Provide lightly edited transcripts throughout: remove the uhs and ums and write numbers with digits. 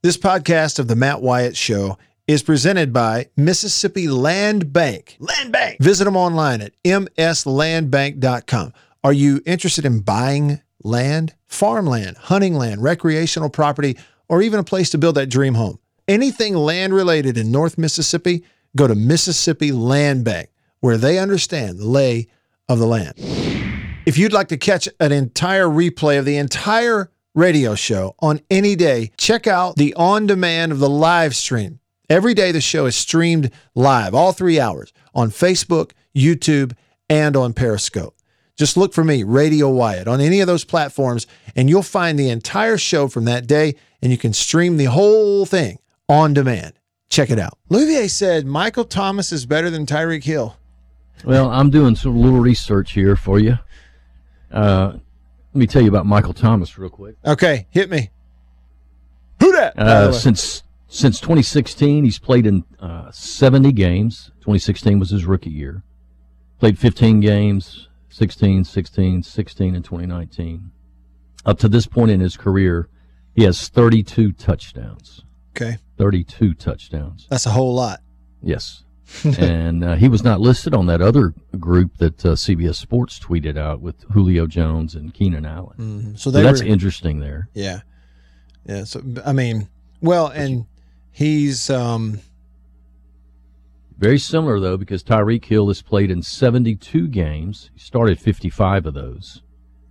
This podcast of The Matt Wyatt Show is presented by Mississippi Land Bank. Land Bank! Visit them online at mslandbank.com. Are you interested in buying land? Farmland, hunting land, recreational property, or even a place to build that dream home. Anything land-related in North Mississippi, go to Mississippi Land Bank, where they understand the lay of the land. If you'd like to catch an entire replay of the entire radio show on any day, check out the on-demand of the live stream. Every day the show is streamed live, all 3 hours, on Facebook, YouTube, and on Periscope. Just look for me, Radio Wyatt, on any of those platforms, and you'll find the entire show from that day, and you can stream the whole thing on demand. Check it out. Louvier said Michael Thomas is better than Tyreek Hill. Well, I'm doing some little research here for you. Let me tell you about Michael Thomas real quick. Okay, hit me. Who dat? Since 2016, he's played in 70 games. 2016 was his rookie year. Played 15 games, 16, 16, 16, and 2019. Up to this point in his career, he has 32 touchdowns. Okay. 32 touchdowns. That's a whole lot. Yes. And he was not listed on that other group that CBS Sports tweeted out with Julio Jones and Keenan Allen. Mm-hmm. So that's interesting there. Yeah. Yeah. So, I mean, well, and he's... Very similar, though, because Tyreek Hill has played in 72 games. He started 55 of those.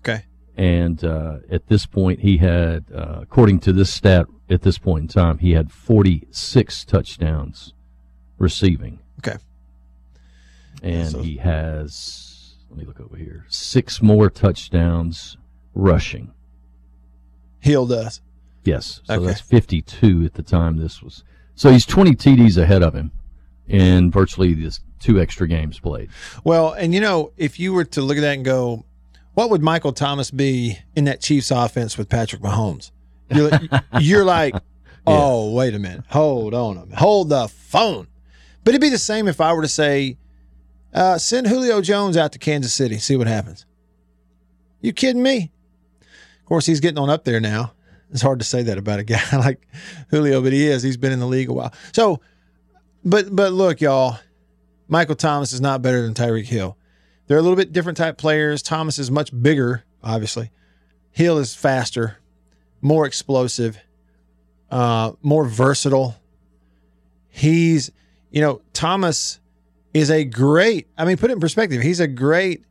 Okay. And at this point, he had, according to this stat, at this point in time, he had 46 touchdowns receiving. Okay. And so, he has, let me look over here, 6 more touchdowns rushing. Hill does. Yes. So that's 52 at the time this was. So he's 20 TDs ahead of him in virtually this 2 extra games played. Well, and you know, if you were to look at that and go, what would Michael Thomas be in that Chiefs offense with Patrick Mahomes? You're like, oh, wait a minute. Hold on. Hold the phone. But it'd be the same if I were to say, send Julio Jones out to Kansas City, see what happens. You kidding me? Of course, he's getting on up there now. It's hard to say that about a guy like Julio, but he is. He's been in the league a while. So, but look, y'all, Michael Thomas is not better than Tyreek Hill. They're a little bit different type players. Thomas is much bigger, obviously. Hill is faster, more explosive, more versatile. He's... You know, Thomas is a great, I mean, put it in perspective, he's a great,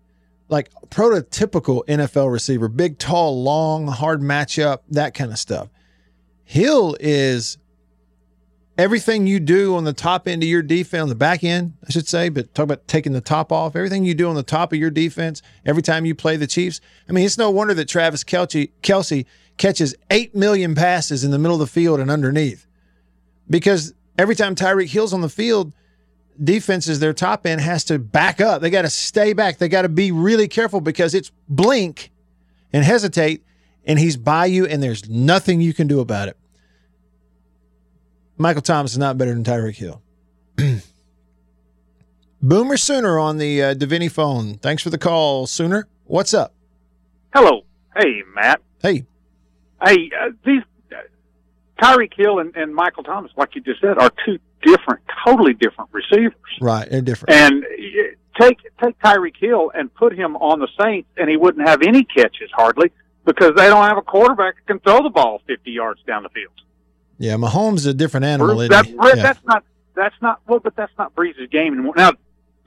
like, prototypical NFL receiver. Big, tall, long, hard matchup, that kind of stuff. Hill is everything you do on the top end of your defense, on the back end, I should say, but talk about taking the top off. Everything you do on the top of your defense, every time you play the Chiefs. I mean, it's no wonder that Travis Kelce catches 8 million passes in the middle of the field and underneath, because every time Tyreek Hill's on the field, defenses, their top end has to back up. They got to stay back. They got to be really careful because it's blink and hesitate, and he's by you, and there's nothing you can do about it. Michael Thomas is not better than Tyreek Hill. Boomer Sooner on the Davini phone. Thanks for the call, Sooner. What's up? Hello. Hey, Matt. Hey. Hey, these... Tyreek Hill and Michael Thomas, like you just said, are 2 different, totally different receivers. Right, they're different. And take Tyreek Hill and put him on the Saints, and he wouldn't have any catches hardly because they don't have a quarterback that can throw the ball 50 yards down the field. Yeah, Mahomes is a different animal. But that's not Brees' game anymore. Now,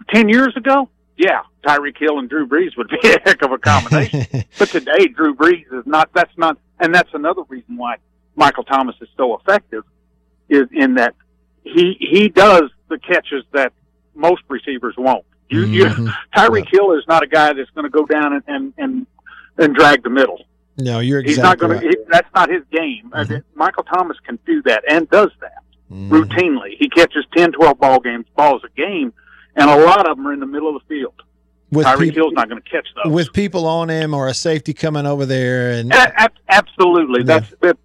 10 years ago, yeah, Tyreek Hill and Drew Brees would be a heck of a combination. But today, Drew Brees is not. That's not, and that's another reason why Michael Thomas is so effective, is in that he does the catches that most receivers won't. Tyreek Hill is not a guy that's going to go down and drag the middle. No, you're exactly right. That's not his game. Mm-hmm. Michael Thomas can do that and does that routinely. He catches 10, 12 balls a game, and a lot of them are in the middle of the field. Tyreek Hill's not going to catch those. With people on him or a safety coming over there. Absolutely. Yeah.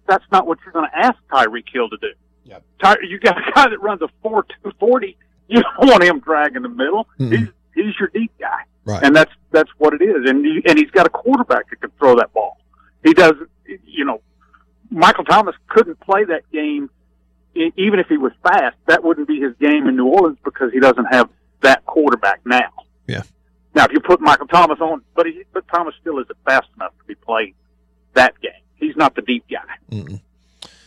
That's not what you're going to ask Tyreek Hill to do. Yep. You got a guy that runs a 4.240. You don't want him dragging the middle. He's your deep guy. Right. And that's what it is. And he's got a quarterback that can throw that ball. He doesn't, Michael Thomas couldn't play that game, even if he was fast. That wouldn't be his game in New Orleans because he doesn't have that quarterback now. Yeah. Now, if you put Michael Thomas on, but Thomas still isn't fast enough to be playing that game. He's not the deep guy. Mm-mm.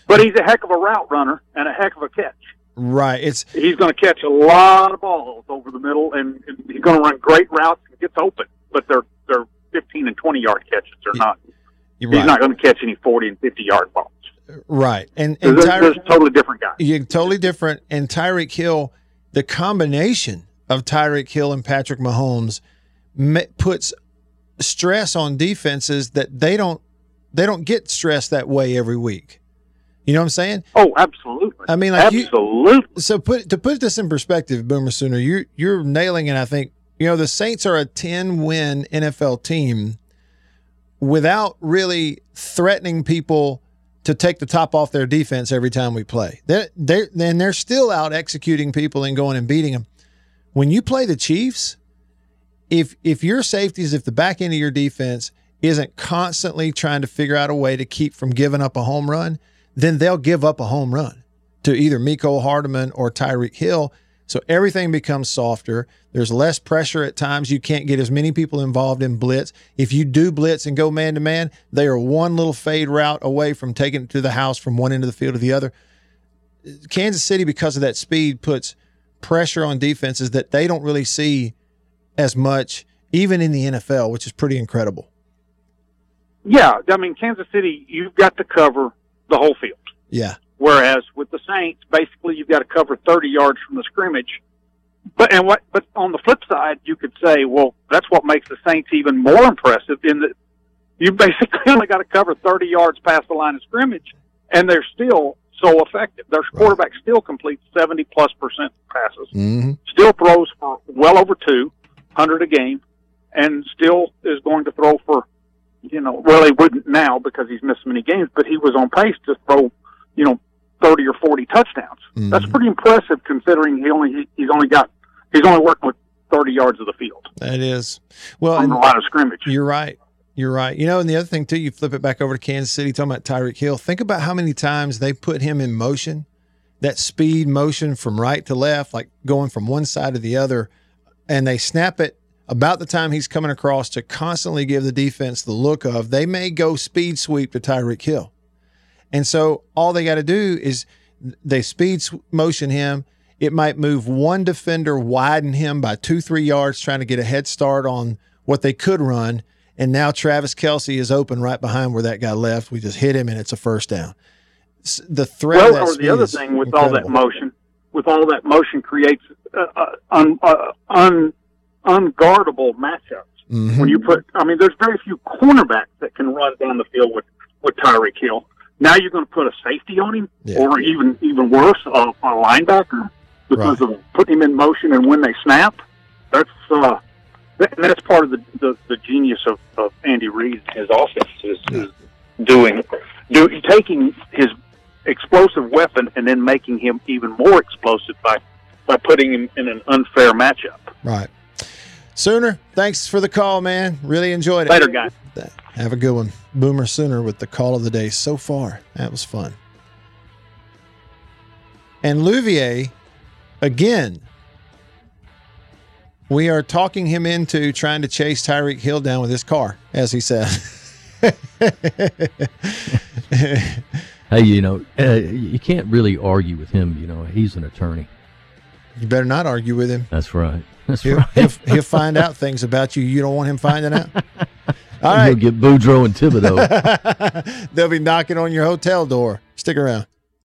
But he's a heck of a route runner and a heck of a catch. Right. He's going to catch a lot of balls over the middle, and he's going to run great routes and gets open. But they're 15- and 20-yard catches. They're not. Right. He's not going to catch any 40- and 50-yard balls. Right. And there's totally different guys. You're totally different. And Tyreek Hill, the combination of Tyreek Hill and Patrick Mahomes puts stress on defenses that they don't get stressed that way every week. You know what I'm saying? Oh, absolutely. I mean, like, absolutely. So to put this in perspective, Boomer Sooner, you're nailing it. I think, you know, the Saints are a 10-win NFL team without really threatening people to take the top off their defense every time we play. They're still out executing people and going and beating them. When you play the Chiefs, if your safeties, if the back end of your defense isn't constantly trying to figure out a way to keep from giving up a home run, then they'll give up a home run to either Mecole Hardman or Tyreek Hill. So everything becomes softer. There's less pressure at times. You can't get as many people involved in blitz. If you do blitz and go man-to-man, they are one little fade route away from taking it to the house from one end of the field to the other. Kansas City, because of that speed, puts pressure on defenses that they don't really see as much, even in the NFL, which is pretty incredible. Yeah, I mean, Kansas City, you've got to cover the whole field. Yeah. Whereas with the Saints, basically you've got to cover 30 yards from the scrimmage. But on the flip side, you could say, well, that's what makes the Saints even more impressive in that you basically only got to cover 30 yards past the line of scrimmage, and they're still so effective. Their quarterback still completes 70+% passes, still throws for well over 200 a game, and still is going to throw for, you know, well, he wouldn't now because he's missed many games, but he was on pace to throw, you know, 30 or 40 touchdowns. Mm-hmm. That's pretty impressive considering he's only working with 30 yards of the field. That is. Well, on the line of scrimmage. You're right. You're right. You know, and the other thing, too, you flip it back over to Kansas City, talking about Tyreek Hill. Think about how many times they put him in motion, that speed motion from right to left, like going from one side to the other, and they snap it about the time he's coming across to constantly give the defense the look of, they may go speed sweep to Tyreek Hill. And so all they got to do is they speed motion him. It might move one defender, widen him by 2-3 yards, trying to get a head start on what they could run. And now Travis Kelce is open right behind where that guy left. We just hit him, and it's a first down. The threat. Well, or the other thing with incredible. All that motion, creates unguardable matchups. Mm-hmm. When you put, I mean, there's very few cornerbacks that can run down the field with Tyreek Hill. Now you're going to put a safety on him, or even worse, a linebacker, because of putting him in motion and when they snap. That's part of the genius of Andy Reid and his offense is taking his explosive weapon and then making him even more explosive by putting him in an unfair matchup. Right. Sooner, thanks for the call, man. Really enjoyed it. Later, guys. Have a good one. Boomer Sooner with the call of the day so far. That was fun. And Louvier, again, we are talking him into trying to chase Tyreek Hill down with his car, as he said. Hey, you know, you can't really argue with him. You know, he's an attorney. You better not argue with him. That's right. That's right. He'll find out things about you don't want him finding out. All right. He'll get Boudreaux and Thibodeau. They'll be knocking on your hotel door. Stick around.